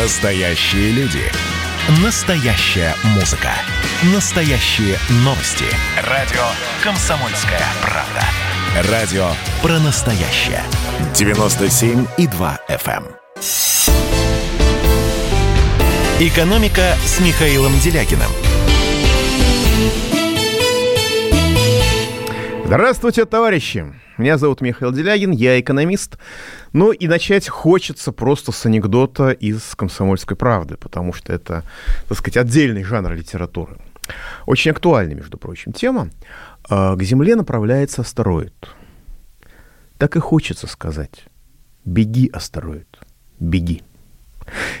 Настоящие люди. Настоящая музыка. Настоящие новости. Радио «Комсомольская правда». Радио про настоящее. 97,2 FM. «Экономика» с Михаилом Делягиным. Здравствуйте, товарищи! Меня зовут Михаил Делягин, я экономист. Ну и начать хочется просто с анекдота из «Комсомольской правды», потому что это, так сказать, отдельный жанр литературы. Очень актуальная, между прочим, тема. К Земле направляется астероид. Так и хочется сказать. Беги, астероид, беги.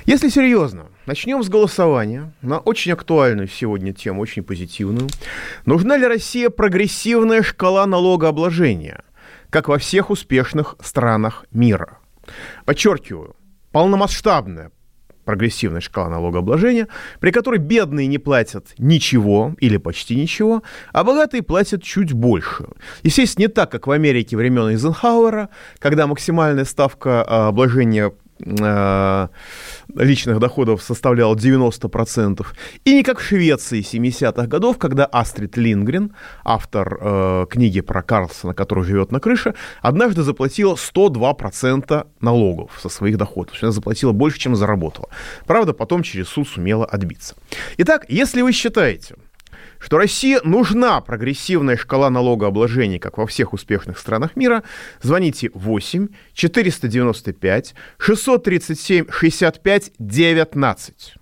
Если серьезно, начнем с голосования на очень актуальную сегодня тему, очень позитивную. Нужна ли России прогрессивная шкала налогообложения, как во всех успешных странах мира? Подчеркиваю, полномасштабная прогрессивная шкала налогообложения, при которой бедные не платят ничего или почти ничего, а богатые платят чуть больше. Естественно, не так, как в Америке времен Эйзенхауэра, когда максимальная ставка обложения личных доходов составлял 90%. И не как в Швеции 70-х годов, когда Астрид Лингрен, автор книги про Карлсона, который живет на крыше, однажды заплатила 102% налогов со своих доходов. Она заплатила больше, чем заработала. Правда, потом через суд сумела отбиться. Итак, если вы считаете, что России нужна прогрессивная шкала налогообложения, как во всех успешных странах мира, звоните 8 495 637 65 19.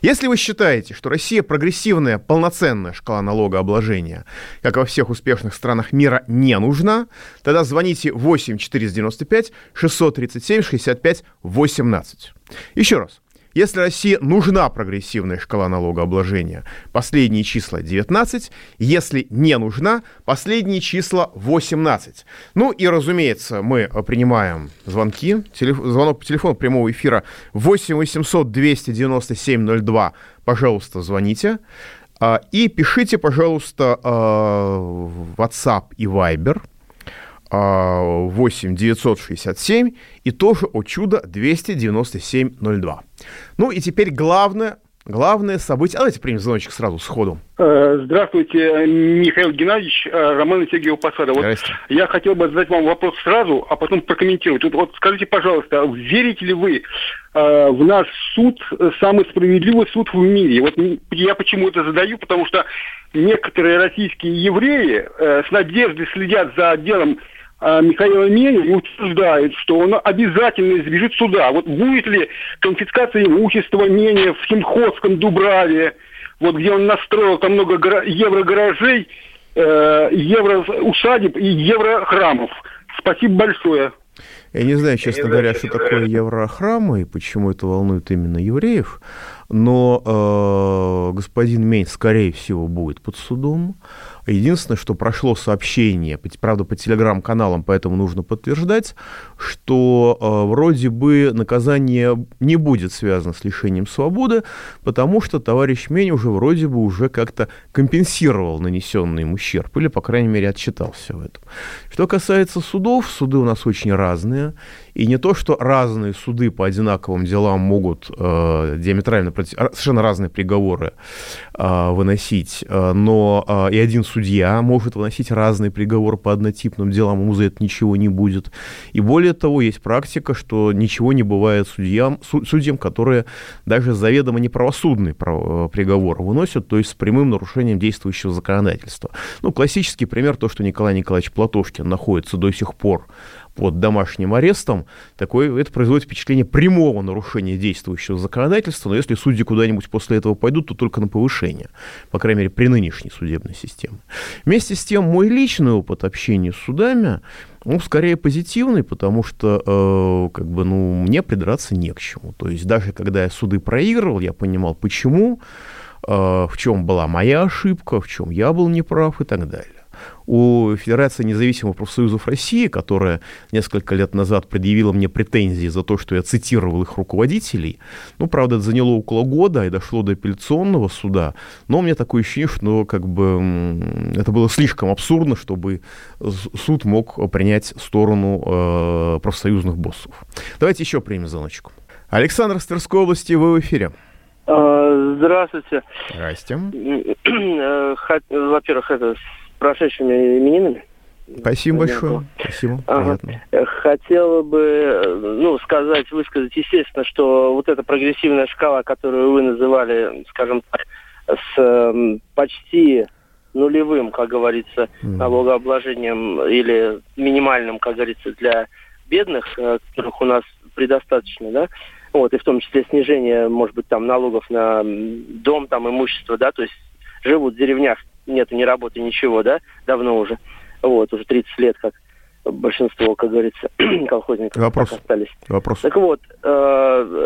Если вы считаете, что Россия прогрессивная, полноценная шкала налогообложения, как во всех успешных странах мира, не нужна, тогда звоните 8 495 637 65 18. Еще раз. Если России нужна прогрессивная шкала налогообложения, последние числа 19, если не нужна, последние числа 18. Ну и, разумеется, мы принимаем звонки, звонок по телефону прямого эфира 8 800 297 02, пожалуйста, звоните. И пишите, пожалуйста, в WhatsApp и Viber 8 967 и тоже, о чудо, 297-02. Ну и теперь главное событие. Давайте примем звоночек сразу сходу. Здравствуйте, Михаил Геннадьевич, Роман Сергеев Пасадов. Вот я хотел бы задать вам вопрос сразу, а потом прокомментировать. Вот скажите, пожалуйста, верите ли вы в наш суд, самый справедливый суд в мире? Вот я почему это задаю, потому что некоторые российские евреи с надеждой следят за делом Михаила Меня и утверждают, что он обязательно избежит суда. Вот будет ли конфискация имущества Меня в Химхозском Дубраве, вот где он настроил там много еврогаражей, евроусадеб и еврохрамов. Спасибо большое. Я не знаю, честно говоря, что такое еврохрамы и почему это волнует именно евреев, но господин Мень, скорее всего, будет под судом. Единственное, что прошло сообщение, правда, по телеграм-каналам, поэтому нужно подтверждать, что вроде бы наказание не будет связано с лишением свободы, потому что товарищ Мень уже как-то компенсировал нанесенный ему ущерб, или, по крайней мере, отчитался в этом. Что касается судов, суды у нас очень разные, и не то, что разные суды по одинаковым делам могут диаметрально совершенно разные приговоры выносить, но и один судья может выносить разные приговоры по однотипным делам, ему за это ничего не будет. И более того, есть практика, что ничего не бывает судьям, которые даже заведомо неправосудный приговор выносят, то есть с прямым нарушением действующего законодательства. Ну, классический пример, то, что Николай Николаевич Платошкин находится до сих пор под домашним арестом, это производит впечатление прямого нарушения действующего законодательства, но если судьи куда-нибудь после этого пойдут, то только на повышение, по крайней мере, при нынешней судебной системе. Вместе с тем, мой личный опыт общения с судами, скорее позитивный, потому что мне придраться не к чему. То есть даже когда я суды проигрывал, я понимал, почему, в чем была моя ошибка, в чем я был неправ и так далее. У Федерации Независимых профсоюзов России, которая несколько лет назад предъявила мне претензии за то, что я цитировал их руководителей, правда, это заняло около года и дошло до апелляционного суда, но у меня такое ощущение, что это было слишком абсурдно, чтобы суд мог принять сторону профсоюзных боссов. Давайте еще примем звоночку. Александр из Тверской области, вы в эфире. Здравствуйте. Здрасте. Во-первых, это с прошедшими именинами. Спасибо большое. Спасибо. Ага. Хотела бы, высказать, естественно, что вот эта прогрессивная шкала, которую вы называли, скажем так, с почти нулевым, как говорится, налогообложением или минимальным, как говорится, для бедных, которых у нас предостаточно, да, вот, и в том числе снижение, может быть, там, налогов на дом, там, имущество, да, то есть живут в деревнях, нету ни работы, ничего, да, давно уже. Вот, уже 30 лет, как большинство, как говорится, колхозников остались. Вопрос. Так вот,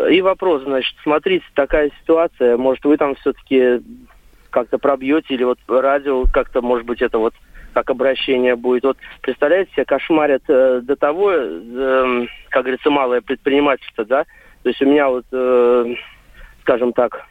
и вопрос, значит, смотрите, такая ситуация, может, вы там все-таки как-то пробьете, или вот радио как-то, может быть, это вот как обращение будет. Вот, представляете, все кошмарят до того, как говорится, малое предпринимательство, да? То есть у меня вот, скажем так,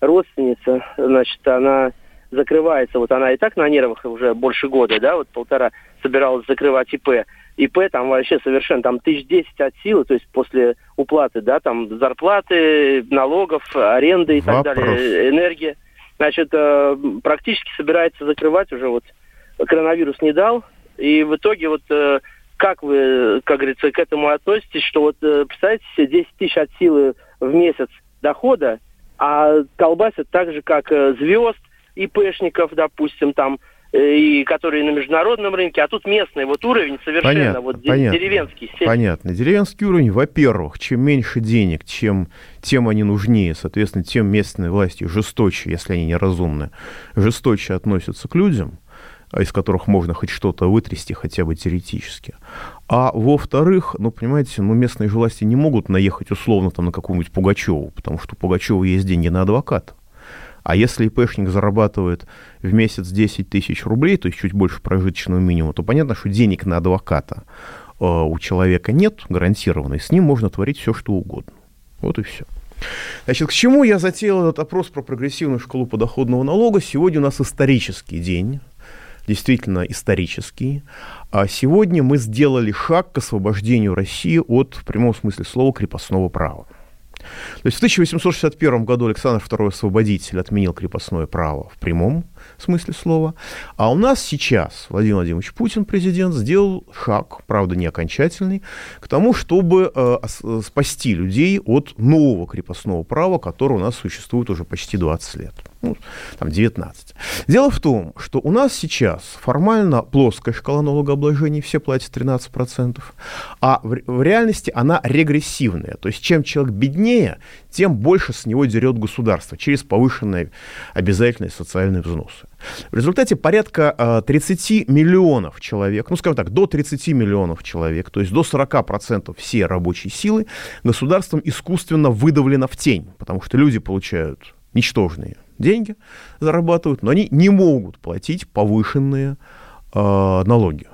родственница, значит, она... закрывается, вот она и так на нервах уже больше года, да, вот полтора собиралась закрывать ИП. ИП там вообще совершенно, там 1010 от силы, то есть после уплаты, да, там зарплаты, налогов, аренды и так далее, энергия. Значит, практически собирается закрывать уже, вот коронавирус не дал, и в итоге вот как вы, как говорится, к этому относитесь, что вот, представляете, 10 тысяч от силы в месяц дохода, а колбасят так же, как звезд, ИПшников, допустим, там, и которые на международном рынке, а тут местный вот уровень совершенно деревенский. Понятно. Деревенский уровень, во-первых, чем меньше денег, тем они нужнее, соответственно, тем местные власти жесточе, если они неразумны, жесточе относятся к людям, из которых можно хоть что-то вытрясти, хотя бы теоретически. А во-вторых, местные власти не могут наехать условно там на какую-нибудь Пугачеву, потому что у Пугачева есть деньги на адвоката. А если ИПшник зарабатывает в месяц 10 тысяч рублей, то есть чуть больше прожиточного минимума, то понятно, что денег на адвоката у человека нет гарантированно, и с ним можно творить все, что угодно. Вот и все. Значит, к чему я затеял этот опрос про прогрессивную шкалу подоходного налога? Сегодня у нас исторический день, действительно исторический. А сегодня мы сделали шаг к освобождению России от, в прямом смысле слова, крепостного права. То есть в 1861 году Александр II Освободитель отменил крепостное право в прямом смысле слова. А у нас сейчас Владимир Владимирович Путин, президент, сделал шаг, правда, не окончательный, к тому, чтобы спасти людей от нового крепостного права, которое у нас существует уже почти 20 лет. 19. Дело в том, что у нас сейчас формально плоская шкала налогообложения, все платят 13%, а в реальности она регрессивная. То есть чем человек беднее, тем больше с него дерет государство через повышенные обязательные социальные взносы. В результате порядка 30 миллионов человек, до 30 миллионов человек, то есть до 40% всей рабочей силы государством искусственно выдавлено в тень, потому что люди получают ничтожные деньги, зарабатывают, но они не могут платить повышенные налоги.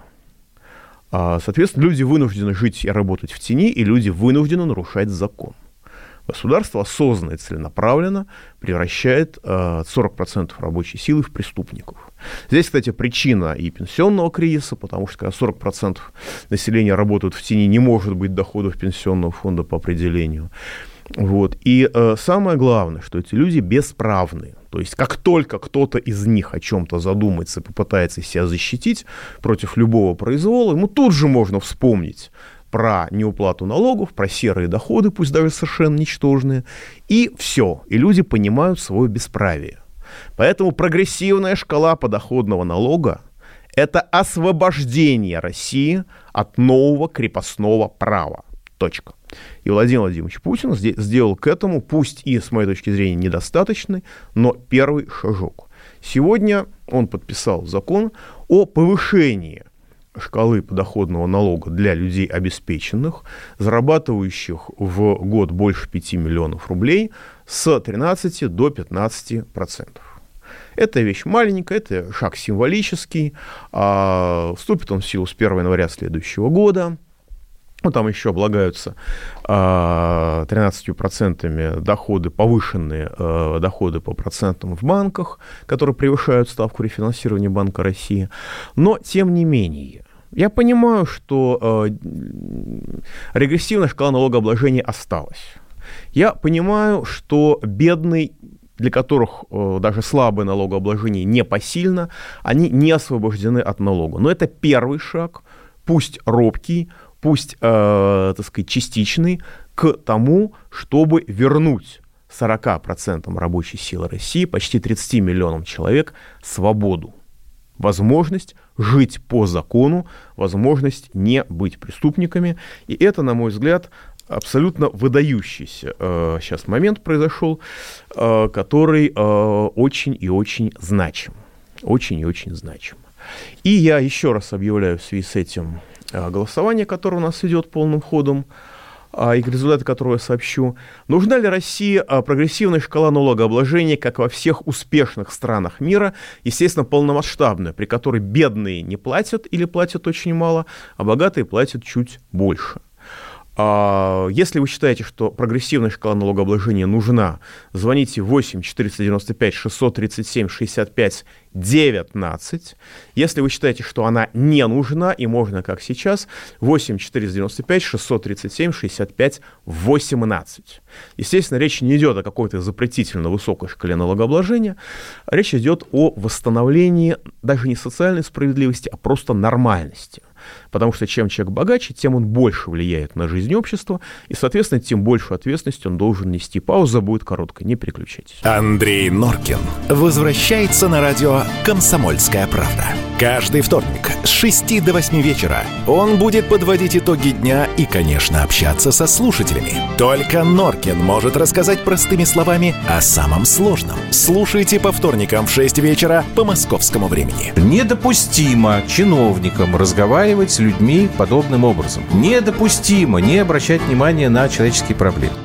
Соответственно, люди вынуждены жить и работать в тени, и люди вынуждены нарушать закон. Государство осознанно и целенаправленно превращает 40% рабочей силы в преступников. Здесь, кстати, причина и пенсионного кризиса, потому что когда 40% населения работают в тени, не может быть доходов пенсионного фонда по определению. Вот. И самое главное, что эти люди бесправны. То есть как только кто-то из них о чем-то задумается и попытается себя защитить против любого произвола, ему тут же можно вспомнить про неуплату налогов, про серые доходы, пусть даже совершенно ничтожные. И все. И люди понимают свое бесправие. Поэтому прогрессивная шкала подоходного налога – это освобождение России от нового крепостного права. Точка. И Владимир Владимирович Путин сделал к этому, пусть и, с моей точки зрения, недостаточный, но первый шажок. Сегодня он подписал закон о повышении шкалы подоходного налога для людей обеспеченных, зарабатывающих в год больше 5 миллионов рублей, с 13 до 15%. Эта вещь маленькая, это шаг символический, вступит он в силу с 1 января следующего года. Там еще облагаются 13% доходы, повышенные доходы по процентам в банках, которые превышают ставку рефинансирования Банка России. Но, тем не менее, я понимаю, что регрессивная шкала налогообложения осталась. Я понимаю, что бедный, для которых даже слабое налогообложение непосильно, они не освобождены от налога. Но это первый шаг, пусть робкий, пусть, так сказать, частичный, к тому, чтобы вернуть 40% рабочей силы России, почти 30 миллионам человек, свободу. Возможность жить по закону, возможность не быть преступниками. И это, на мой взгляд, абсолютно выдающийся сейчас момент произошел, который очень и очень значим. Очень и очень значим. И я еще раз объявляю в связи с этим голосование, которое у нас идет полным ходом, и результаты которого я сообщу. Нужна ли России прогрессивная шкала налогообложения, как во всех успешных странах мира, естественно, полномасштабная, при которой бедные не платят или платят очень мало, а богатые платят чуть больше? Если вы считаете, что прогрессивная шкала налогообложения нужна, звоните 8 495 637 65 19. Если вы считаете, что она не нужна и можно, как сейчас, 8 495 637 65 18. Естественно, речь не идет о какой-то запретительно высокой шкале налогообложения. Речь идет о восстановлении даже не социальной справедливости, а просто нормальности. Потому что чем человек богаче, тем он больше влияет на жизнь общества, и, соответственно, тем большую ответственность он должен нести. Пауза будет короткой, не переключайтесь. Андрей Норкин возвращается на радио «Комсомольская правда». Каждый вторник с 6 до 8 вечера он будет подводить итоги дня и, конечно, общаться со слушателями. Только Норкин может рассказать простыми словами о самом сложном. Слушайте по вторникам в 6 вечера по московскому времени. Недопустимо чиновникам разговаривать с людьми подобным образом. Недопустимо не обращать внимания на человеческие проблемы.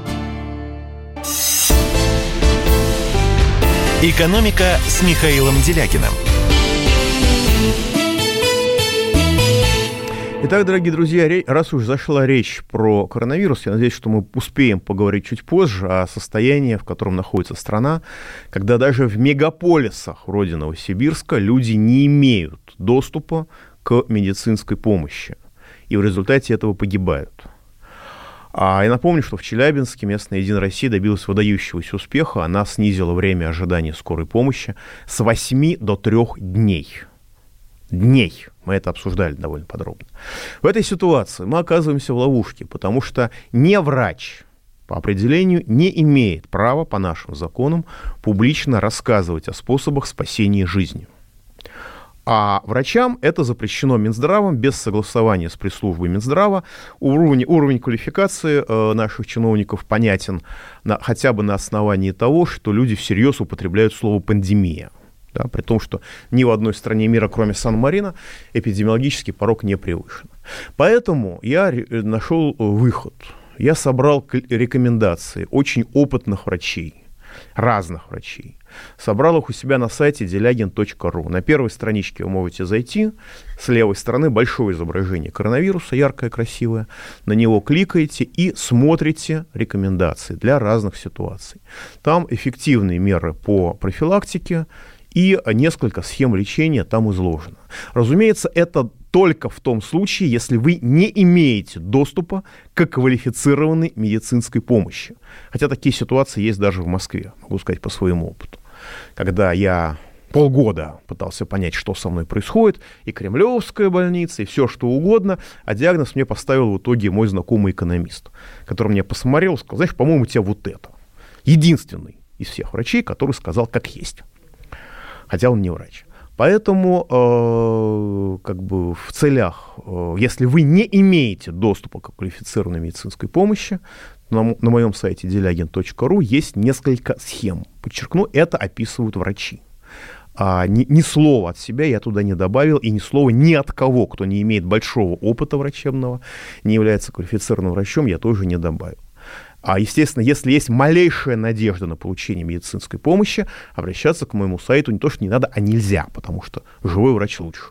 «Экономика» с Михаилом Делягиным. Итак, дорогие друзья, раз уж зашла речь про коронавирус, я надеюсь, что мы успеем поговорить чуть позже о состоянии, в котором находится страна, когда даже в мегаполисах вроде Новосибирска люди не имеют доступа к медицинской помощи, и в результате этого погибают. Я напомню, что в Челябинске местная «Единая Россия» добилась выдающегося успеха. Она снизила время ожидания скорой помощи с 8 до 3 дней. Дней. Мы это обсуждали довольно подробно. В этой ситуации мы оказываемся в ловушке, потому что не врач по определению не имеет права по нашим законам публично рассказывать о способах спасения жизни. А врачам это запрещено Минздравом без согласования с пресс-службой Минздрава. Уровень квалификации наших чиновников понятен хотя бы на основании того, что люди всерьез употребляют слово «пандемия». Да, при том, что ни в одной стране мира, кроме Сан-Марино, эпидемиологический порог не превышен. Поэтому я нашел выход. Я собрал рекомендации очень опытных врачей, разных врачей. Собрал их у себя на сайте delagin.ru. На первой страничке вы можете зайти. С левой стороны большое изображение коронавируса, яркое, красивое. На него кликаете и смотрите рекомендации для разных ситуаций. Там эффективные меры по профилактике и несколько схем лечения там изложено. Разумеется, это только в том случае, если вы не имеете доступа к квалифицированной медицинской помощи. Хотя такие ситуации есть даже в Москве, могу сказать по своему опыту. Когда я полгода пытался понять, что со мной происходит, и Кремлевская больница, и все что угодно, а диагноз мне поставил в итоге мой знакомый экономист, который меня посмотрел и сказал: знаешь, по-моему, у тебя вот это. Единственный из всех врачей, который сказал, как есть. Хотя он не врач. Поэтому как бы в целях, если вы не имеете доступа к квалифицированной медицинской помощи, на моем сайте delagin.ru есть несколько схем. Подчеркну, это описывают врачи. Ни слова от себя я туда не добавил, и ни слова ни от кого, кто не имеет большого опыта врачебного, не является квалифицированным врачом, я тоже не добавил. Естественно, если есть малейшая надежда на получение медицинской помощи, обращаться к моему сайту не то, что не надо, а нельзя, потому что живой врач лучше.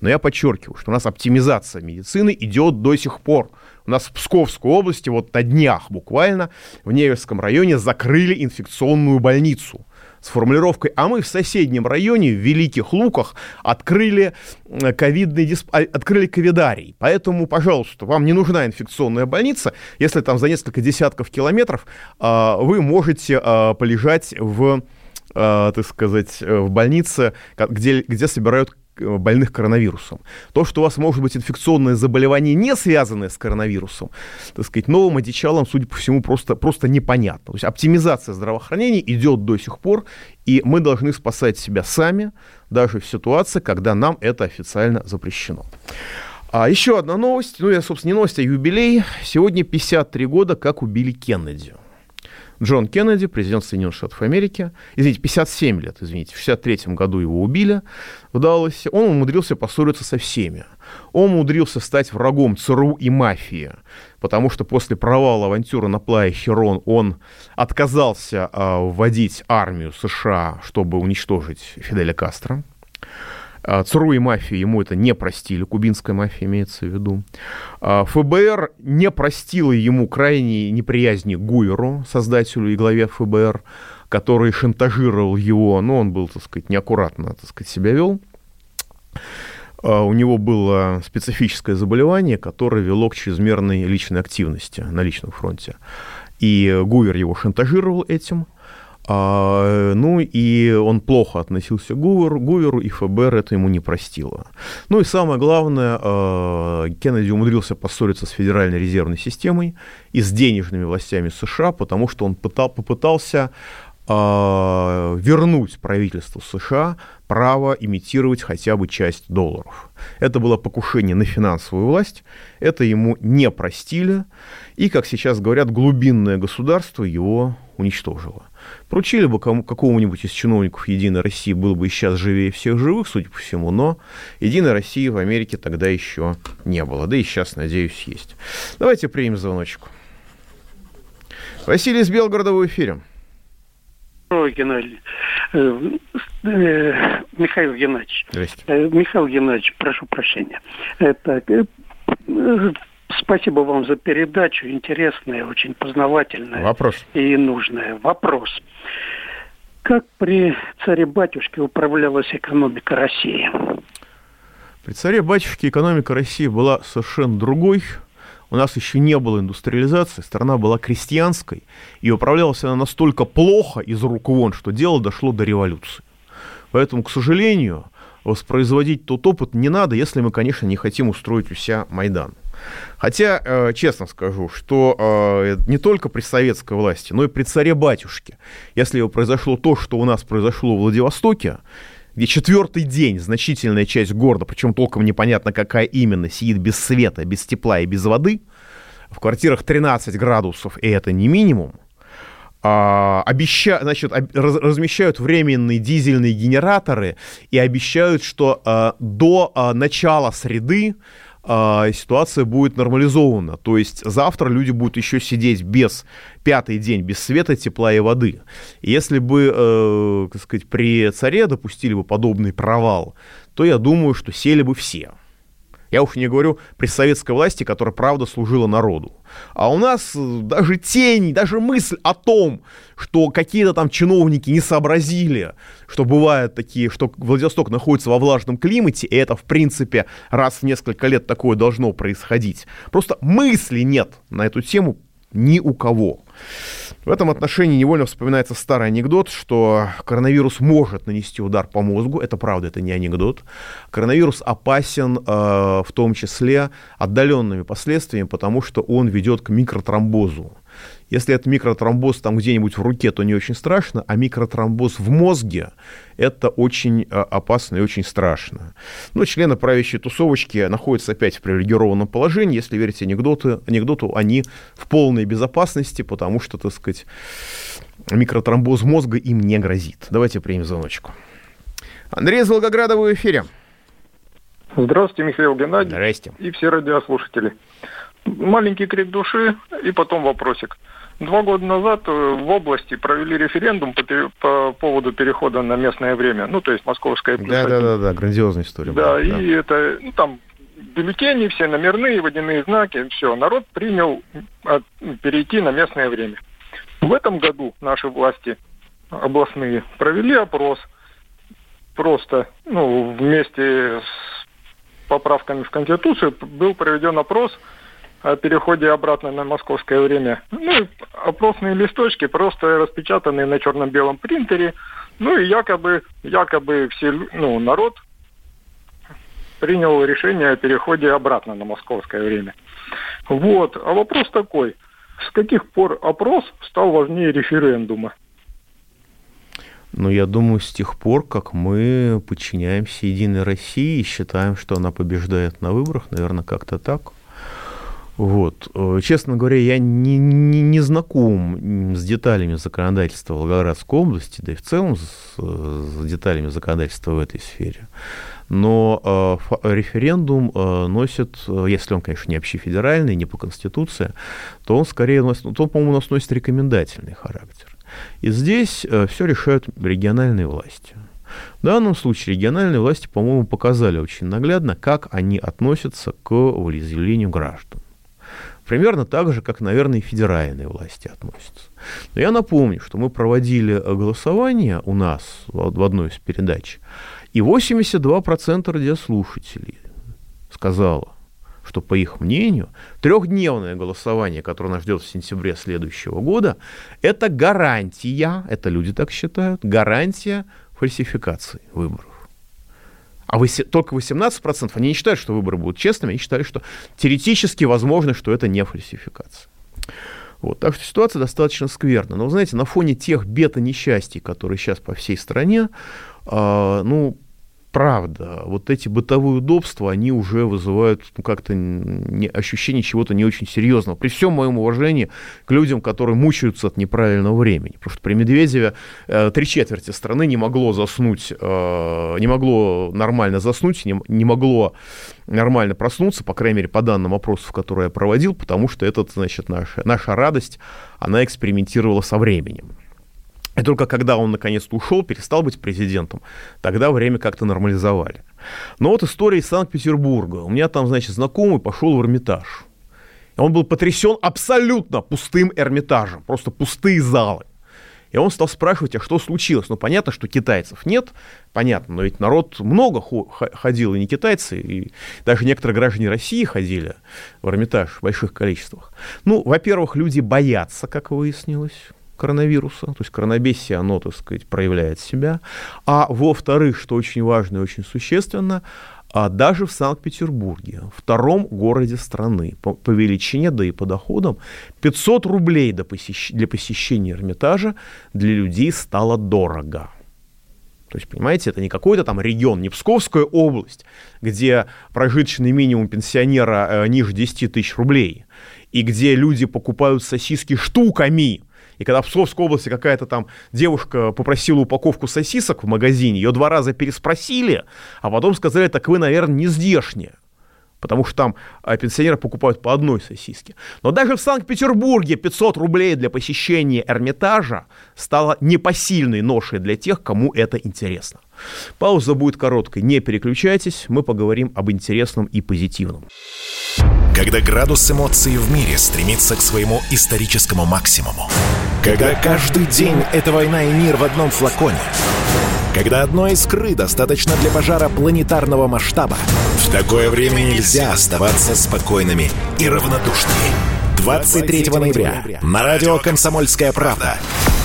Но я подчеркиваю, что у нас оптимизация медицины идет до сих пор. У нас в Псковской области вот на днях буквально в Невельском районе закрыли инфекционную больницу с формулировкой «А мы в соседнем районе, в Великих Луках, открыли ковидарий. Поэтому, пожалуйста, вам не нужна инфекционная больница. Если там за несколько десятков километров вы можете полежать в больнице, где собирают больных коронавирусом. То, что у вас может быть инфекционное заболевание, не связанное с коронавирусом, новым одичалам, судя по всему, просто непонятно. То есть оптимизация здравоохранения идет до сих пор, и мы должны спасать себя сами, даже в ситуации, когда нам это официально запрещено. А еще одна новость, собственно, не новость, а юбилей. Сегодня 53 года, как убили Кеннеди. Джон Кеннеди, президент Соединенных Штатов Америки, 57 лет, в 63-м году его убили в Далласе. Он умудрился поссориться со всеми. Он умудрился стать врагом ЦРУ и мафии, потому что после провала авантюры на Плайя Херон он отказался вводить армию США, чтобы уничтожить Фиделя Кастро. ЦРУ и мафия ему это не простили, кубинская мафия имеется в виду. ФБР не простило ему крайней неприязни к Гуверу, создателю и главе ФБР, который шантажировал его, но он был, неаккуратно, себя вел. У него было специфическое заболевание, которое вело к чрезмерной личной активности на личном фронте. И Гувер его шантажировал этим. И он плохо относился к Гуверу, и ФБР это ему не простило. И самое главное, Кеннеди умудрился поссориться с Федеральной резервной системой и с денежными властями США, потому что он попытался вернуть правительству США право имитировать хотя бы часть долларов. Это было покушение на финансовую власть, это ему не простили, и, как сейчас говорят, глубинное государство его уничтожило. Поручили бы какому-нибудь из чиновников «Единой России», было бы и сейчас живее всех живых, судя по всему, но «Единой России» в Америке тогда еще не было. Да и сейчас, надеюсь, есть. Давайте примем звоночек. Василий из Белгорода в эфире. Геннадий. Михаил Геннадьевич. Михаил Геннадьевич, прошу прощения. Спасибо вам за передачу, интересная, очень познавательная и нужная. Вопрос. Как при царе-батюшке управлялась экономика России? При царе-батюшке экономика России была совершенно другой. У нас еще не было индустриализации, страна была крестьянской, и управлялась она настолько плохо из рук вон, что дело дошло до революции. Поэтому, к сожалению, воспроизводить тот опыт не надо, если мы, конечно, не хотим устроить у себя Майдан. Хотя, честно скажу, что не только при советской власти, но и при царе-батюшке, если произошло то, что у нас произошло в Владивостоке, где четвертый день значительная часть города, причем толком непонятно какая именно, сидит без света, без тепла и без воды, в квартирах 13 градусов, и это не минимум, размещают временные дизельные генераторы и обещают, что до начала среды ситуация будет нормализована. То есть завтра люди будут еще сидеть пятый день без света, тепла и воды. Если бы, при царе допустили бы подобный провал, то я думаю, что сели бы все. Я уж не говорю при советской власти, которая, правда, служила народу. А у нас даже даже мысль о том, что какие-то там чиновники не сообразили, что бывают такие, что Владивосток находится во влажном климате, и это, в принципе, раз в несколько лет такое должно происходить. Просто мысли нет на эту тему ни у кого. В этом отношении невольно вспоминается старый анекдот, что коронавирус может нанести удар по мозгу. Это правда, это не анекдот. Коронавирус опасен в том числе отдаленными последствиями, потому что он ведет к микротромбозу. Если это микротромбоз там где-нибудь в руке, то не очень страшно, а микротромбоз в мозге – это очень опасно и очень страшно. Но члены правящей тусовочки находятся опять в привилегированном положении. Если верить анекдоту, они в полной безопасности, потому что, микротромбоз мозга им не грозит. Давайте примем звоночку. Андрей из Волгограда в эфире. Здравствуйте, Михаил Геннадьевич. Здравствуйте. И все радиослушатели. Маленький крик души и потом вопросик. 2 года назад в области провели референдум по поводу перехода на местное время. Ну, то есть московская плюс 1. Да, грандиозная история. Да, и это, там бюллетени, все номерные, водяные знаки, все. Народ принял перейти на местное время. В этом году наши власти областные провели опрос, просто, ну, вместе с поправками в Конституцию был проведен опрос о переходе обратно на московское время. Ну, опросные листочки просто распечатанные на черно-белом принтере. Ну, и якобы все, ну, народ принял решение о переходе обратно на московское время. Вот. А вопрос такой. С каких пор опрос стал важнее референдума? Ну, я думаю, с тех пор, как мы подчиняемся «Единой России» и считаем, что она побеждает на выборах, наверное, как-то так. Вот. Честно говоря, я не знаком с деталями законодательства Волгоградской области, да и в целом с деталями законодательства в этой сфере. Но референдум носит, если он, конечно, не общефедеральный, не по Конституции, то он скорее носит, то он, по-моему, у нас носит рекомендательный характер. И здесь все решают региональные власти. В данном случае региональные власти, по-моему, показали очень наглядно, как они относятся к волеизъявлению граждан. Примерно так же, как, наверное, и федеральные власти относятся. Но я напомню, что мы проводили голосование у нас в одной из передач, и 82% радиослушателей сказало, что, по их мнению, трехдневное голосование, которое нас ждет в сентябре следующего года, это гарантия, это люди так считают, гарантия фальсификации выборов. А только 18%, они не считают, что выборы будут честными, они считают, что теоретически возможно, что это не фальсификация. Вот. Так что ситуация достаточно скверна. Но, вы знаете, на фоне тех бед и несчастий, которые сейчас по всей стране, ну, правда, вот эти бытовые удобства, они уже вызывают, ну, как-то ощущение чего-то не очень серьезного. При всем моем уважении к людям, которые мучаются от неправильного времени. Потому что при Медведеве 3/4 страны не могло заснуть, не могло нормально заснуть, не могло нормально проснуться, по крайней мере, по данным опросов, которые я проводил, потому что это, значит, наша радость, она экспериментировала со временем. И только когда он наконец-то ушел, перестал быть президентом, тогда время как-то нормализовали. Но вот история из Санкт-Петербурга. У меня там, значит, знакомый пошел в Эрмитаж. Он был потрясен абсолютно пустым Эрмитажем, просто пустые залы. И он стал спрашивать, а что случилось? Ну, понятно, что китайцев нет, понятно, но ведь народ много ходил, и не китайцы, и даже некоторые граждане России ходили в Эрмитаж в больших количествах. Ну, во-первых, люди боятся, как выяснилось, коронавируса, то есть коронабесие, оно, так сказать, проявляет себя, а во-вторых, что очень важно и очень существенно, даже в Санкт-Петербурге, втором городе страны, по величине, да и по доходам, 500 рублей для посещения Эрмитажа для людей стало дорого. То есть, понимаете, это не какой-то там регион, не Псковская область, где прожиточный минимум пенсионера ниже 10 тысяч рублей, и где люди покупают сосиски штуками. И когда в Псковской области какая-то там девушка попросила упаковку сосисок в магазине, ее 2 раза переспросили, а потом сказали, так вы, наверное, не здешние, потому что там пенсионеры покупают по одной сосиске. Но даже в Санкт-Петербурге 500 рублей для посещения Эрмитажа стало непосильной ношей для тех, кому это интересно. Пауза будет короткой, не переключайтесь, мы поговорим об интересном и позитивном. Когда градус эмоций в мире стремится к своему историческому максимуму. Когда каждый день эта война и мир в одном флаконе. Когда одной искры достаточно для пожара планетарного масштаба. В такое время нельзя оставаться спокойными и равнодушными. 23 ноября на радио «Комсомольская правда»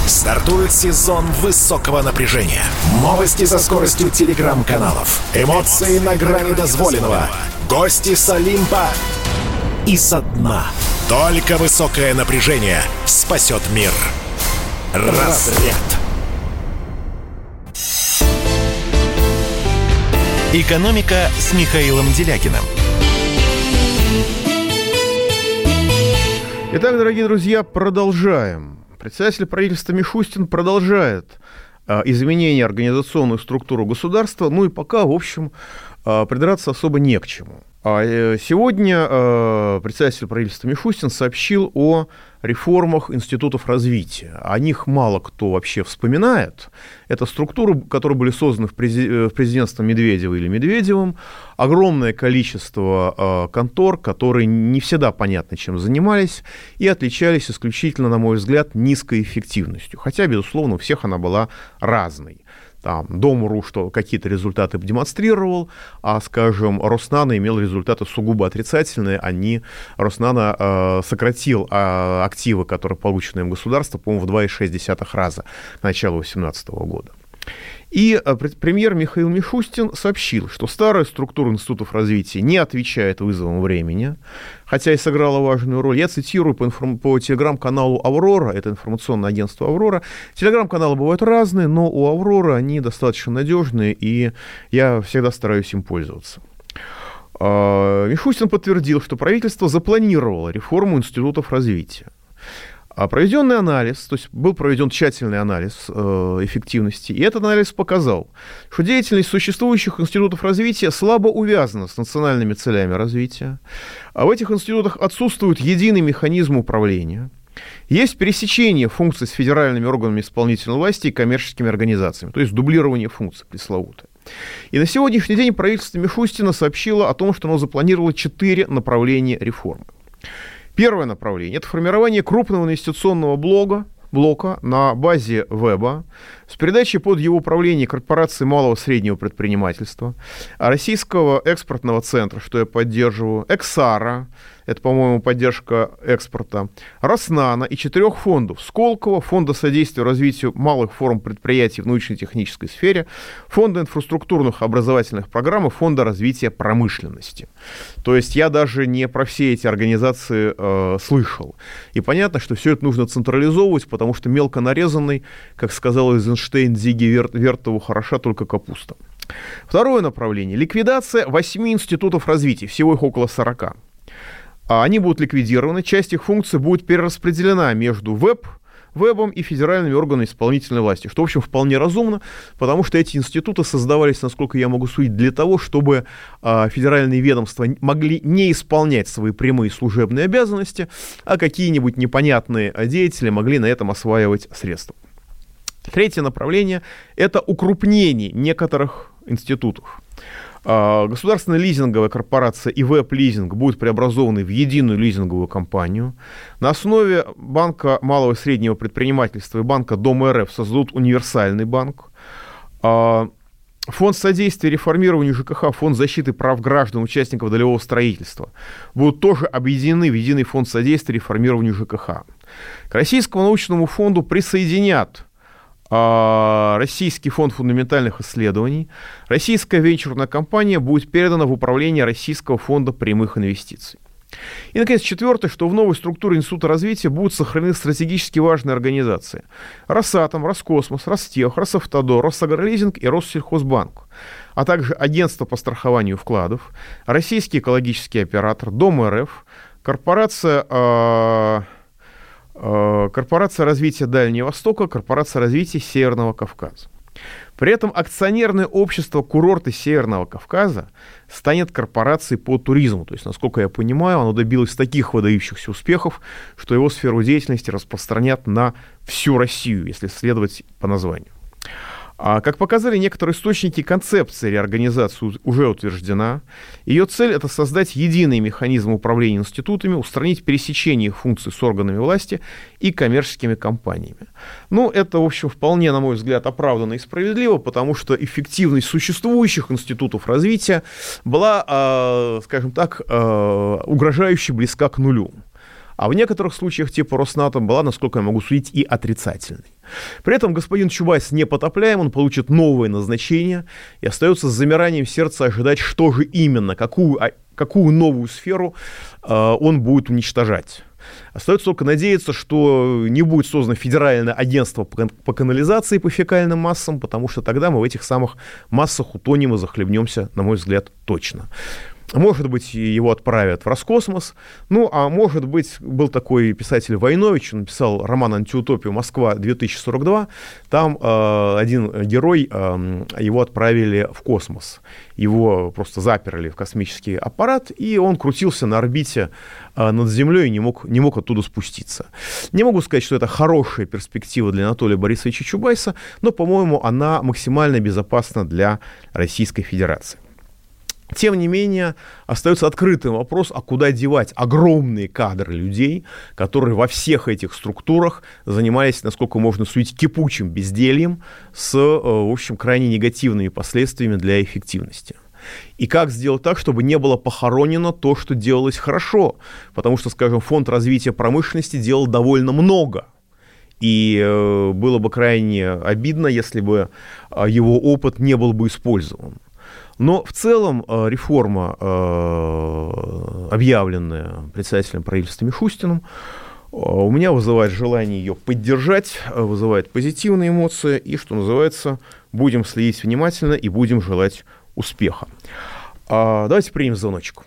стартует сезон высокого напряжения. Новости со скоростью телеграм-каналов. Эмоции на грани дозволенного. Гости с Олимпа и со дна. Только высокое напряжение спасет мир. Разряд. «Экономика» с Михаилом Делягиным. Итак, дорогие друзья, продолжаем. Председатель правительства Мишустин продолжает изменение организационную структуру государства, ну и пока, в общем, придраться особо не к чему. Сегодня председатель правительства Мишустин сообщил о реформах институтов развития. О них мало кто вообще вспоминает. Это структуры, которые были созданы в президентстве Медведева или Медведевым. Огромное количество контор, которые не всегда понятно, чем занимались, и отличались исключительно, на мой взгляд, низкой эффективностью. Хотя, безусловно, у всех она была разной. Там, Дом.ру что какие-то результаты демонстрировал, а, скажем, Роснано имел результаты сугубо отрицательные. Роснано сократил активы, которые получены им государство, по-моему, в 2,6 раза к началу 2018 года. И премьер Михаил Мишустин сообщил, что старая структура институтов развития не отвечает вызовам времени, хотя и сыграла важную роль. Я цитирую по телеграм-каналу «Аврора», это информационное агентство «Аврора». Телеграм-каналы бывают разные, но у «Авроры» они достаточно надежные, и я всегда стараюсь им пользоваться. Мишустин подтвердил, что правительство запланировало реформу институтов развития. Проведенный анализ, то есть был проведен тщательный анализ эффективности, и этот анализ показал, что деятельность существующих институтов развития слабо увязана с национальными целями развития, а в этих институтах отсутствует единый механизм управления, есть пересечение функций с федеральными органами исполнительной власти и коммерческими организациями, то есть дублирование функций пресловутое. И на сегодняшний день правительство Мишустина сообщило о том, что оно запланировало 4 направления реформы. Первое направление – это формирование крупного инвестиционного блока на базе ВЭБа с передачей под его управление корпорации малого и среднего предпринимательства, Российского экспортного центра, что я поддерживаю, Эксара, это, по-моему, поддержка экспорта, Роснано и 4 фондов – Сколково, Фонда содействия развитию малых форм предприятий в научно-технической сфере, Фонда инфраструктурных образовательных программ и Фонда развития промышленности. То есть я даже не про все эти организации слышал. И понятно, что все это нужно централизовывать, потому что мелко нарезанный, как сказал Эйзенштейн, Зиги Вертову, хороша только капуста. Второе направление – ликвидация 8 институтов развития, всего их около 40. Они будут ликвидированы, часть их функций будет перераспределена между ВЭБом и федеральными органами исполнительной власти, что, в общем, вполне разумно, потому что эти институты создавались, насколько я могу судить, для того, чтобы федеральные ведомства могли не исполнять свои прямые служебные обязанности, а какие-нибудь непонятные деятели могли на этом осваивать средства. Третье направление – это укрупнение некоторых институтов. Государственная лизинговая корпорация и ВЭБ-лизинг будут преобразованы в единую лизинговую компанию. На основе банка малого и среднего предпринимательства и банка Дом РФ создадут универсальный банк. Фонд содействия реформированию ЖКХ, Фонд защиты прав граждан, участников долевого строительства будут тоже объединены в единый фонд содействия реформированию ЖКХ. К Российскому научному фонду присоединят Российский фонд фундаментальных исследований. Российская венчурная компания будет передана в управление Российского фонда прямых инвестиций. И, наконец, четвертое, что в новой структуре института развития будут сохранены стратегически важные организации. Росатом, Роскосмос, Ростех, Росавтодор, Росагролизинг и Россельхозбанк, а также Агентство по страхованию вкладов, Российский экологический оператор, Дом РФ, Корпорация развития Дальнего Востока, Корпорация развития Северного Кавказа. При этом акционерное общество «Курорты Северного Кавказа» станет корпорацией по туризму. То есть, насколько я понимаю, оно добилось таких выдающихся успехов, что его сферу деятельности распространят на всю Россию, если следовать по названию. Как показали некоторые источники, концепция реорганизации уже утверждена. Ее цель – это создать единый механизм управления институтами, устранить пересечение их функций с органами власти и коммерческими компаниями. Ну, это, в общем, вполне, на мой взгляд, оправданно и справедливо, потому что эффективность существующих институтов развития была, скажем так, угрожающе близка к нулю. А в некоторых случаях типа Роснатом была, насколько я могу судить, и отрицательной. При этом господин Чубайс непотопляем, он получит новое назначение и остается с замиранием сердца ожидать, что же именно, какую новую сферу он будет уничтожать. Остается только надеяться, что не будет создано федеральное агентство по канализации по фекальным массам, потому что тогда мы в этих самых массах утонем и захлебнемся, на мой взгляд, точно. Может быть, его отправят в Роскосмос. Ну, а может быть, был такой писатель Войнович, он написал роман «Антиутопию. Москва-2042». Там один герой, его отправили в космос. Его просто заперли в космический аппарат, и он крутился на орбите над Землей и не мог оттуда спуститься. Не могу сказать, что это хорошая перспектива для Анатолия Борисовича Чубайса, но, по-моему, она максимально безопасна для Российской Федерации. Тем не менее, остается открытым вопрос, а куда девать огромные кадры людей, которые во всех этих структурах занимались, насколько можно судить, кипучим бездельем с, в общем, крайне негативными последствиями для эффективности. И как сделать так, чтобы не было похоронено то, что делалось хорошо? Потому что, скажем, Фонд развития промышленности делал довольно много. И было бы крайне обидно, если бы его опыт не был бы использован. Но в целом реформа, объявленная председателем правительства Мишустиным, у меня вызывает желание ее поддержать, вызывает позитивные эмоции. И, что называется, будем следить внимательно и будем желать успеха. Давайте примем звоночек.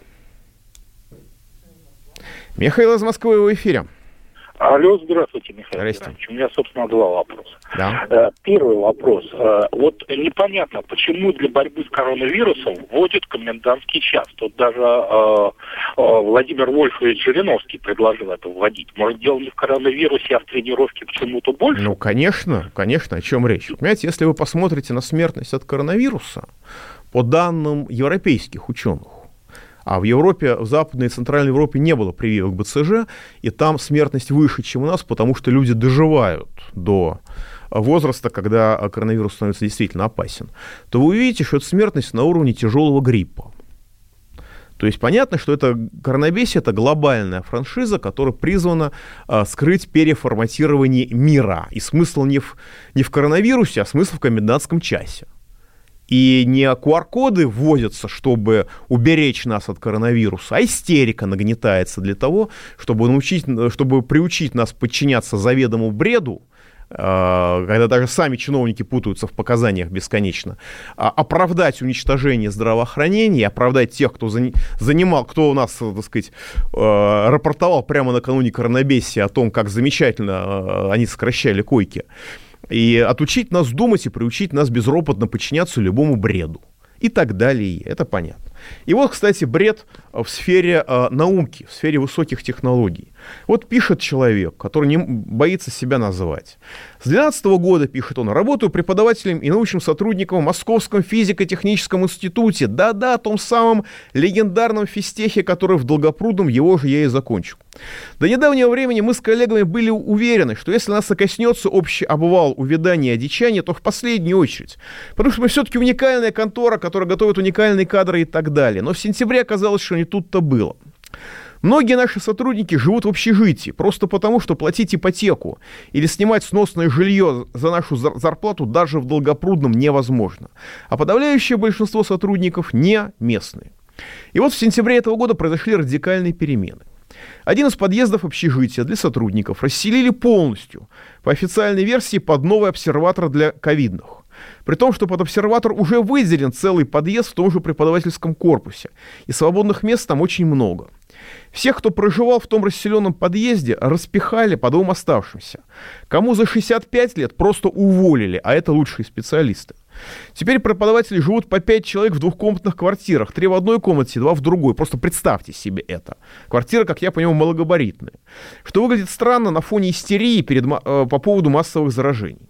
Михаил из Москвы в эфире. Алло, здравствуйте, Михаил Михайлович. У меня, собственно, два вопроса. Да. Первый вопрос. Вот непонятно, почему для борьбы с коронавирусом вводят комендантский час. Тут даже Владимир Вольфович Жириновский предложил это вводить. Может, дело не в коронавирусе, а в тренировке к чему-то больше? Ну, конечно, о чем речь. Понимаете, если вы посмотрите на смертность от коронавируса, по данным европейских ученых, а в Европе, в Западной и Центральной Европе не было прививок БЦЖ, и там смертность выше, чем у нас, потому что люди доживают до возраста, когда коронавирус становится действительно опасен, то вы увидите, что это смертность на уровне тяжелого гриппа. То есть понятно, что это коронабесие, это глобальная франшиза, которая призвана скрыть переформатирование мира. И смысл не в коронавирусе, а смысл в комендантском часе. И не QR-коды вводятся, чтобы уберечь нас от коронавируса, а истерика нагнетается для того, чтобы приучить нас подчиняться заведомому бреду, когда даже сами чиновники путаются в показаниях бесконечно, оправдать уничтожение здравоохранения, оправдать тех, кто занимал, кто у нас, так сказать, рапортовал прямо накануне коронабесия о том, как замечательно они сокращали койки. И отучить нас думать и приучить нас безропотно подчиняться любому бреду. И так далее. Это понятно. И вот, кстати, бред в сфере науки, в сфере высоких технологий. Вот пишет человек, который не боится себя называть. С 2012 года, пишет он, работаю преподавателем и научным сотрудником в Московском физико-техническом институте. Да-да, том самом легендарном физтехе, который в Долгопрудном, его же я и закончил. До недавнего времени мы с коллегами были уверены, что если нас коснется общий обвал увядания и одичания, то в последнюю очередь. Потому что мы все-таки уникальная контора, которая готовит уникальные кадры и так далее. Но в сентябре оказалось, что не тут-то было. Многие наши сотрудники живут в общежитии просто потому, что платить ипотеку или снимать сносное жилье за нашу зарплату даже в Долгопрудном невозможно. А подавляющее большинство сотрудников не местные. И вот в сентябре этого года произошли радикальные перемены. Один из подъездов общежития для сотрудников расселили полностью, по официальной версии, под новый обсерватор для ковидных. При том, что под обсерватор уже выделен целый подъезд в том же преподавательском корпусе, и свободных мест там очень много. Всех, кто проживал в том расселенном подъезде, распихали по двум оставшимся. Кому за 65 лет просто уволили, а это лучшие специалисты. Теперь преподаватели живут по 5 человек в двухкомнатных квартирах, 3 в одной комнате, 2 в другой. Просто представьте себе это. Квартира, как я понимаю, малогабаритная. Что выглядит странно на фоне истерии по поводу массовых заражений.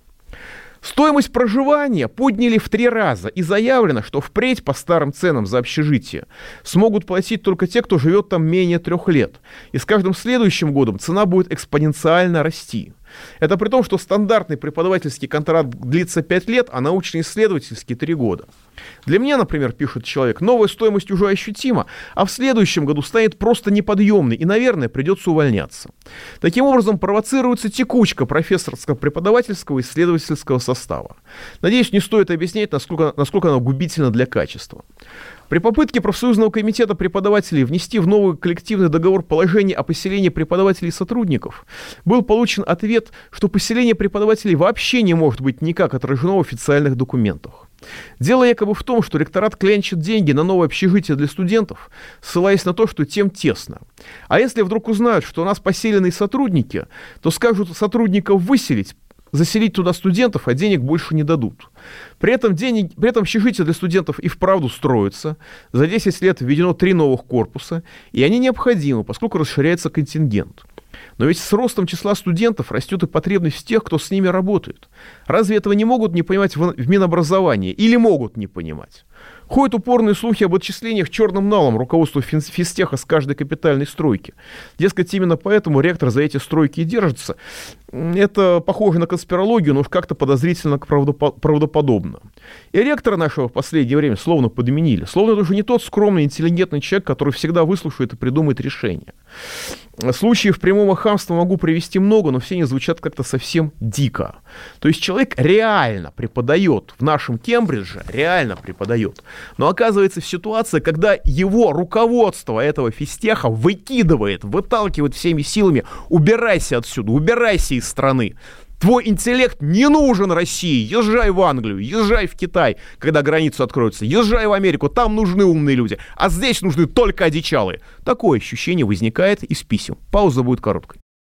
Стоимость проживания подняли в 3 раза, и заявлено, что впредь по старым ценам за общежитие смогут платить только те, кто живет там менее 3 лет. И с каждым следующим годом цена будет экспоненциально расти. Это при том, что стандартный преподавательский контракт длится 5 лет, а научно-исследовательский 3 года. Для меня, например, пишет человек, новая стоимость уже ощутима, а в следующем году станет просто неподъемной и, наверное, придется увольняться. Таким образом, провоцируется текучка профессорского, преподавательского и исследовательского состава. Надеюсь, не стоит объяснять, насколько она губительна для качества. При попытке профсоюзного комитета преподавателей внести в новый коллективный договор положение о поселении преподавателей и сотрудников, был получен ответ, что поселение преподавателей вообще не может быть никак отражено в официальных документах. Дело якобы в том, что ректорат клянчит деньги на новое общежитие для студентов, ссылаясь на то, что тем тесно. А если вдруг узнают, что у нас поселенные сотрудники, то скажут сотрудников выселить, заселить туда студентов, а денег больше не дадут. При этом общежитие для студентов и вправду строится. За 10 лет введено 3 новых корпуса, и они необходимы, поскольку расширяется контингент. Но ведь с ростом числа студентов растет и потребность тех, кто с ними работает. Разве этого не могут не понимать в Минобразовании? Или могут не понимать? Ходят упорные слухи об отчислениях черным налом руководству физтеха с каждой капитальной стройки. Дескать, именно поэтому ректор за эти стройки и держится. Это похоже на конспирологию, но уж как-то подозрительно правдоподобно. И ректора нашего в последнее время словно подменили. Словно это уже не тот скромный, интеллигентный человек, который всегда выслушает и придумает решение. Случаев прямого хамства могу привести много, но все они звучат как-то совсем дико. То есть человек реально преподает в нашем Кембридже, реально преподает. Но оказывается в ситуации, когда его руководство этого физтеха выкидывает, выталкивает всеми силами: убирайся отсюда, убирайся из страны. Твой интеллект не нужен России. Езжай в Англию, езжай в Китай, когда границы откроются. Езжай в Америку, там нужны умные люди. А здесь нужны только одичалые. Такое ощущение возникает из писем. Пауза будет короткой.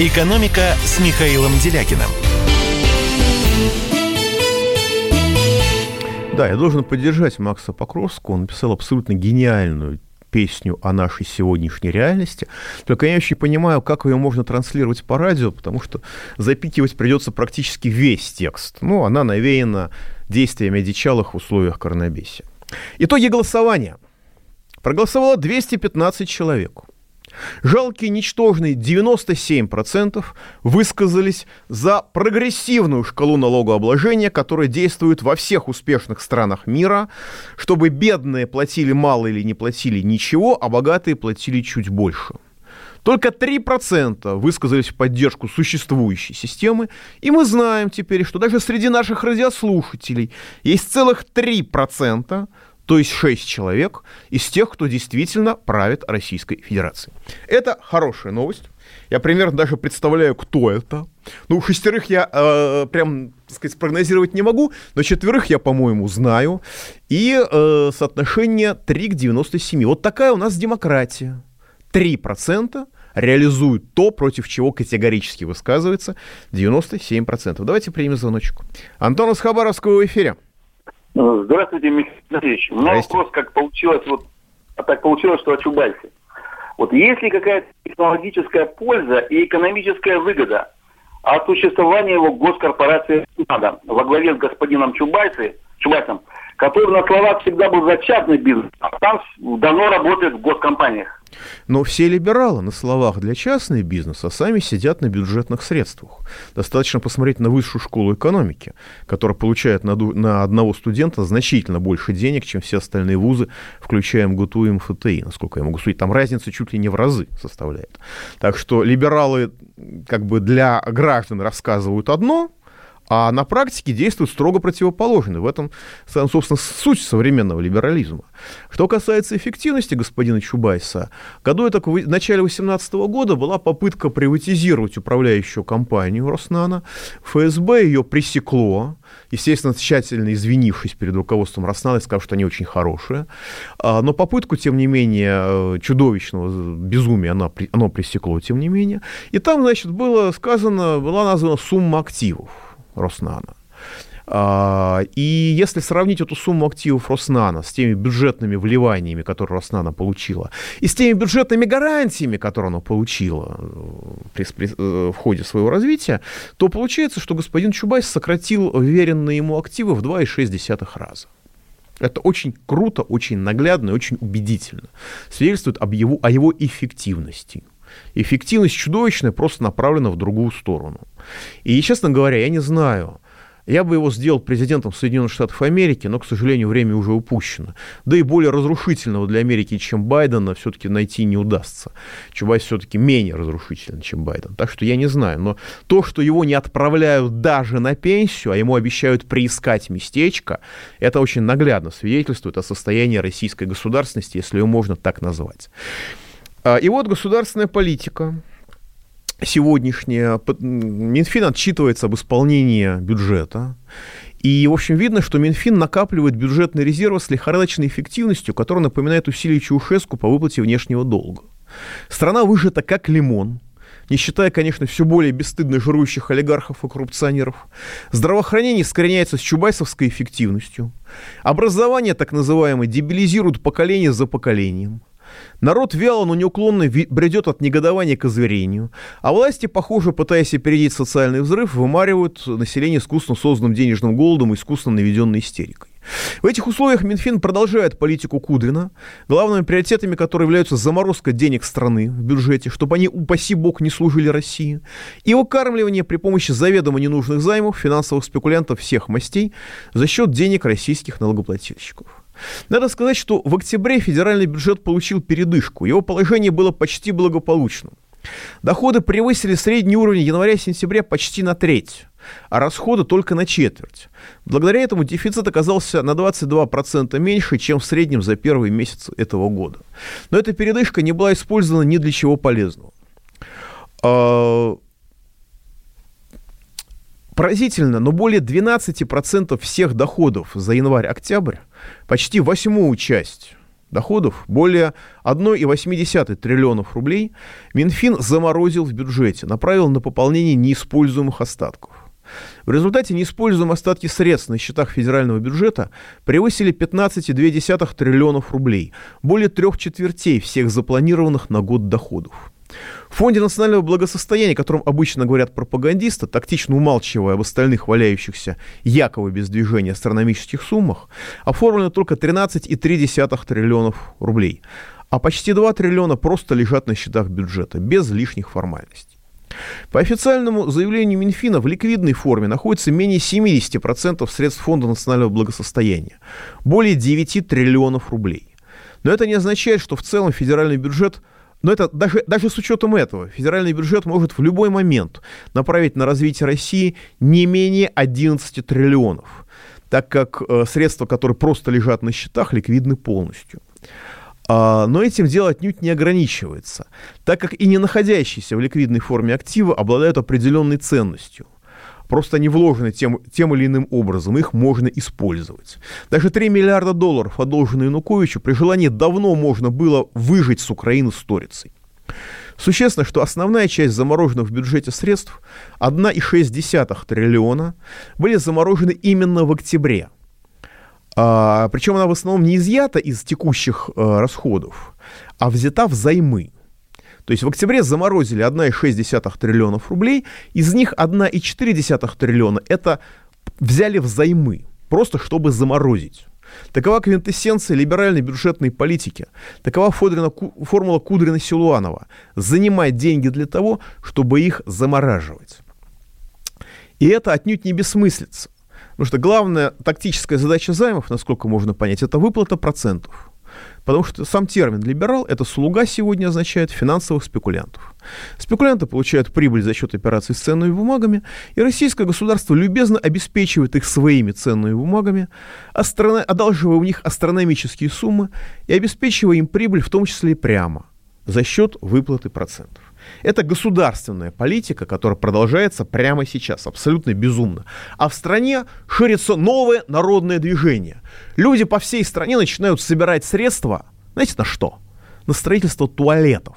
«Экономика» с Михаилом Делягиным. Да, я должен поддержать Макса Покровского. Он написал абсолютно гениальную песню о нашей сегодняшней реальности. Только я не очень понимаю, как ее можно транслировать по радио, потому что запикивать придется практически весь текст. Ну, она навеяна действиями одичалых в условиях коронабесия. Итоги голосования. Проголосовало 215 человек. Жалкие, ничтожные 97% высказались за прогрессивную шкалу налогообложения, которая действует во всех успешных странах мира, чтобы бедные платили мало или не платили ничего, а богатые платили чуть больше. Только 3% высказались в поддержку существующей системы, и мы знаем теперь, что даже среди наших радиослушателей есть целых 3%, то есть 6 человек из тех, кто действительно правит Российской Федерацией. Это хорошая новость. Я примерно даже представляю, кто это. Ну, 6 я прям, так сказать, спрогнозировать не могу, но 4 я, по-моему, знаю. И соотношение 3:97. Вот такая у нас демократия. 3% реализуют то, против чего категорически высказывается 97%. Давайте примем звоночек. Антон из Хабаровского в эфире. Здравствуйте, Михаил Владимирович. У меня вопрос, как получилось, что о Чубайсе. Вот есть ли какая-то технологическая польза и экономическая выгода от существования его госкорпорации «Роснано» во главе с господином Чубайсом, который на словах всегда был за частный бизнес, а там давно работает в госкомпаниях? Но все либералы на словах для частного бизнеса, а сами сидят на бюджетных средствах. Достаточно посмотреть на высшую школу экономики, которая получает на одного студента значительно больше денег, чем все остальные вузы, включая МГТУ и МФТИ, насколько я могу судить. Там разница чуть ли не в разы составляет. Так что либералы как бы для граждан рассказывают одно, а на практике действуют строго противоположно. В этом, собственно, суть современного либерализма. Что касается эффективности господина Чубайса, в начале 2018 года была попытка приватизировать управляющую компанию «Роснано». ФСБ ее пресекло, естественно, тщательно извинившись перед руководством «Роснано», и сказав, что они очень хорошие. Но попытку, тем не менее, чудовищного безумия оно пресекло, тем не менее. И там, значит, была названа сумма активов «Роснано». И если сравнить эту сумму активов «Роснано» с теми бюджетными вливаниями, которые «Роснано» получила, и с теми бюджетными гарантиями, которые оно получило в ходе своего развития, то получается, что господин Чубайс сократил веренные ему активы в 2,6 раза. Это очень круто, очень наглядно и очень убедительно свидетельствует о его эффективности. Эффективность чудовищная, просто направлена в другую сторону. И, честно говоря, я не знаю, Я бы его сделал президентом Соединенных Штатов Америки, но, к сожалению, время уже упущено. Да и более разрушительного для Америки, чем Байдена, все-таки найти не удастся. Чубайс все-таки менее разрушительный, чем Байден. Так что я не знаю. Но то, что его не отправляют даже на пенсию, а ему обещают приискать местечко, это очень наглядно свидетельствует о состоянии российской государственности, если ее можно так назвать. И вот государственная политика сегодняшняя. Минфин отчитывается об исполнении бюджета. И, в общем, видно, что Минфин накапливает бюджетные резервы с лихорадочной эффективностью, которая напоминает усилия Чаушеску по выплате внешнего долга. Страна выжата как лимон, не считая, конечно, все более бесстыдно жирующих олигархов и коррупционеров. Здравоохранение искореняется с чубайсовской эффективностью. Образование, так называемое, дебилизирует поколение за поколением. Народ вяло, но неуклонно бредет от негодования к озверению. А власти, похоже, пытаясь опередить социальный взрыв, вымаривают население искусственно созданным денежным голодом и искусственно наведенной истерикой. В этих условиях Минфин продолжает политику Кудрина, главными приоритетами которой являются заморозка денег страны в бюджете, чтобы они, упаси бог, не служили России, и укармливание при помощи заведомо ненужных займов финансовых спекулянтов всех мастей за счет денег российских налогоплательщиков. Надо сказать, что в октябре федеральный бюджет получил передышку. Его положение было почти благополучным. Доходы превысили средний уровень января-сентября почти на треть, а расходы только на четверть. Благодаря этому дефицит оказался на 22% меньше, чем в среднем за первый месяц этого года. Но эта передышка не была использована ни для чего полезного. Поразительно, но более 12% всех доходов за январь-октябрь, почти восьмую часть доходов, более 1,8 триллионов рублей, Минфин заморозил в бюджете, направил на пополнение неиспользуемых остатков. В результате неиспользуемые остатки средств на счетах федерального бюджета превысили 15,2 триллионов рублей, более трех четвертей всех запланированных на год доходов. В Фонде национального благосостояния, о котором обычно говорят пропагандисты, тактично умалчивая об остальных валяющихся якобы без движения астрономических суммах, оформлено только 13,3 триллионов рублей, а почти 2 триллиона просто лежат на счетах бюджета, без лишних формальностей. По официальному заявлению Минфина, в ликвидной форме находится менее 70% средств Фонда национального благосостояния, более 9 триллионов рублей. Но это не означает, что в целом федеральный бюджет... Но это даже с учетом этого федеральный бюджет может в любой момент направить на развитие России не менее 11 триллионов, так как средства, которые просто лежат на счетах, ликвидны полностью. Но этим дело отнюдь не ограничивается, так как и не находящиеся в ликвидной форме активы обладают определенной ценностью. Просто они вложены тем или иным образом, их можно использовать. Даже 3 миллиарда долларов, одолженные Януковичу, при желании давно можно было выжать с Украины сторицей. Существенно, что основная часть замороженных в бюджете средств, 1,6 триллиона, были заморожены именно в октябре. Причем она в основном не изъята из текущих расходов, а взята в займы. То есть в октябре заморозили 1,6 триллионов рублей, из них 1,4 триллиона это взяли взаймы, просто чтобы заморозить. Такова квинтэссенция либеральной бюджетной политики, такова формула Кудрина-Силуанова – занимать деньги для того, чтобы их замораживать. И это отнюдь не бессмыслица, потому что главная тактическая задача займов, насколько можно понять, это выплата процентов. Потому что сам термин «либерал» — это «слуга» сегодня означает финансовых спекулянтов. Спекулянты получают прибыль за счет операций с ценными бумагами, и российское государство любезно обеспечивает их своими ценными бумагами, одалживая у них астрономические суммы и обеспечивая им прибыль, в том числе и прямо, за счет выплаты процентов. Это государственная политика, которая продолжается прямо сейчас, абсолютно безумно. А в стране ширится новое народное движение. Люди по всей стране начинают собирать средства, знаете, на что? На строительство туалетов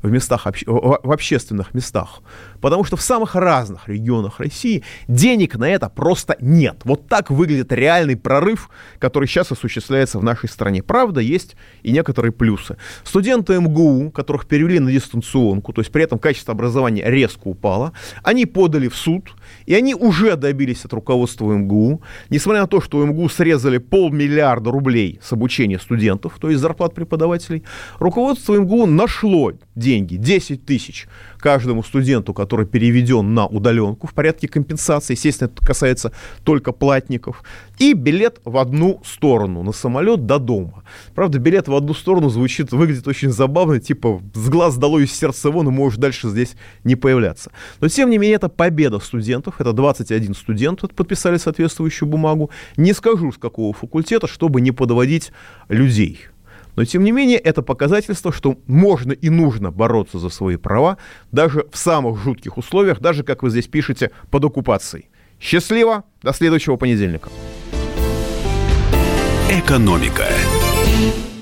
в общественных местах. Потому что в самых разных регионах России денег на это просто нет. Вот так выглядит реальный прорыв, который сейчас осуществляется в нашей стране. Правда, есть и некоторые плюсы. Студенты МГУ, которых перевели на дистанционку, то есть при этом качество образования резко упало, они подали в суд, и они уже добились от руководства МГУ. Несмотря на то, что у МГУ срезали 500 миллиона рублей с обучения студентов, то есть зарплат преподавателей, руководство МГУ нашло деньги, 10 тысяч каждому студенту, который переведен на удаленку в порядке компенсации, естественно, это касается только платников, и билет в одну сторону на самолет до дома. Правда, билет в одну сторону выглядит очень забавно, типа с глаз долой, из сердца вон, и можешь дальше здесь не появляться. Но, тем не менее, это победа студентов, это 21 студент подписали соответствующую бумагу, не скажу, с какого факультета, чтобы не подводить людей. Но, тем не менее, это показательство, что можно и нужно бороться за свои права, даже в самых жутких условиях, даже, как вы здесь пишете, под оккупацией. Счастливо, до следующего понедельника. Экономика.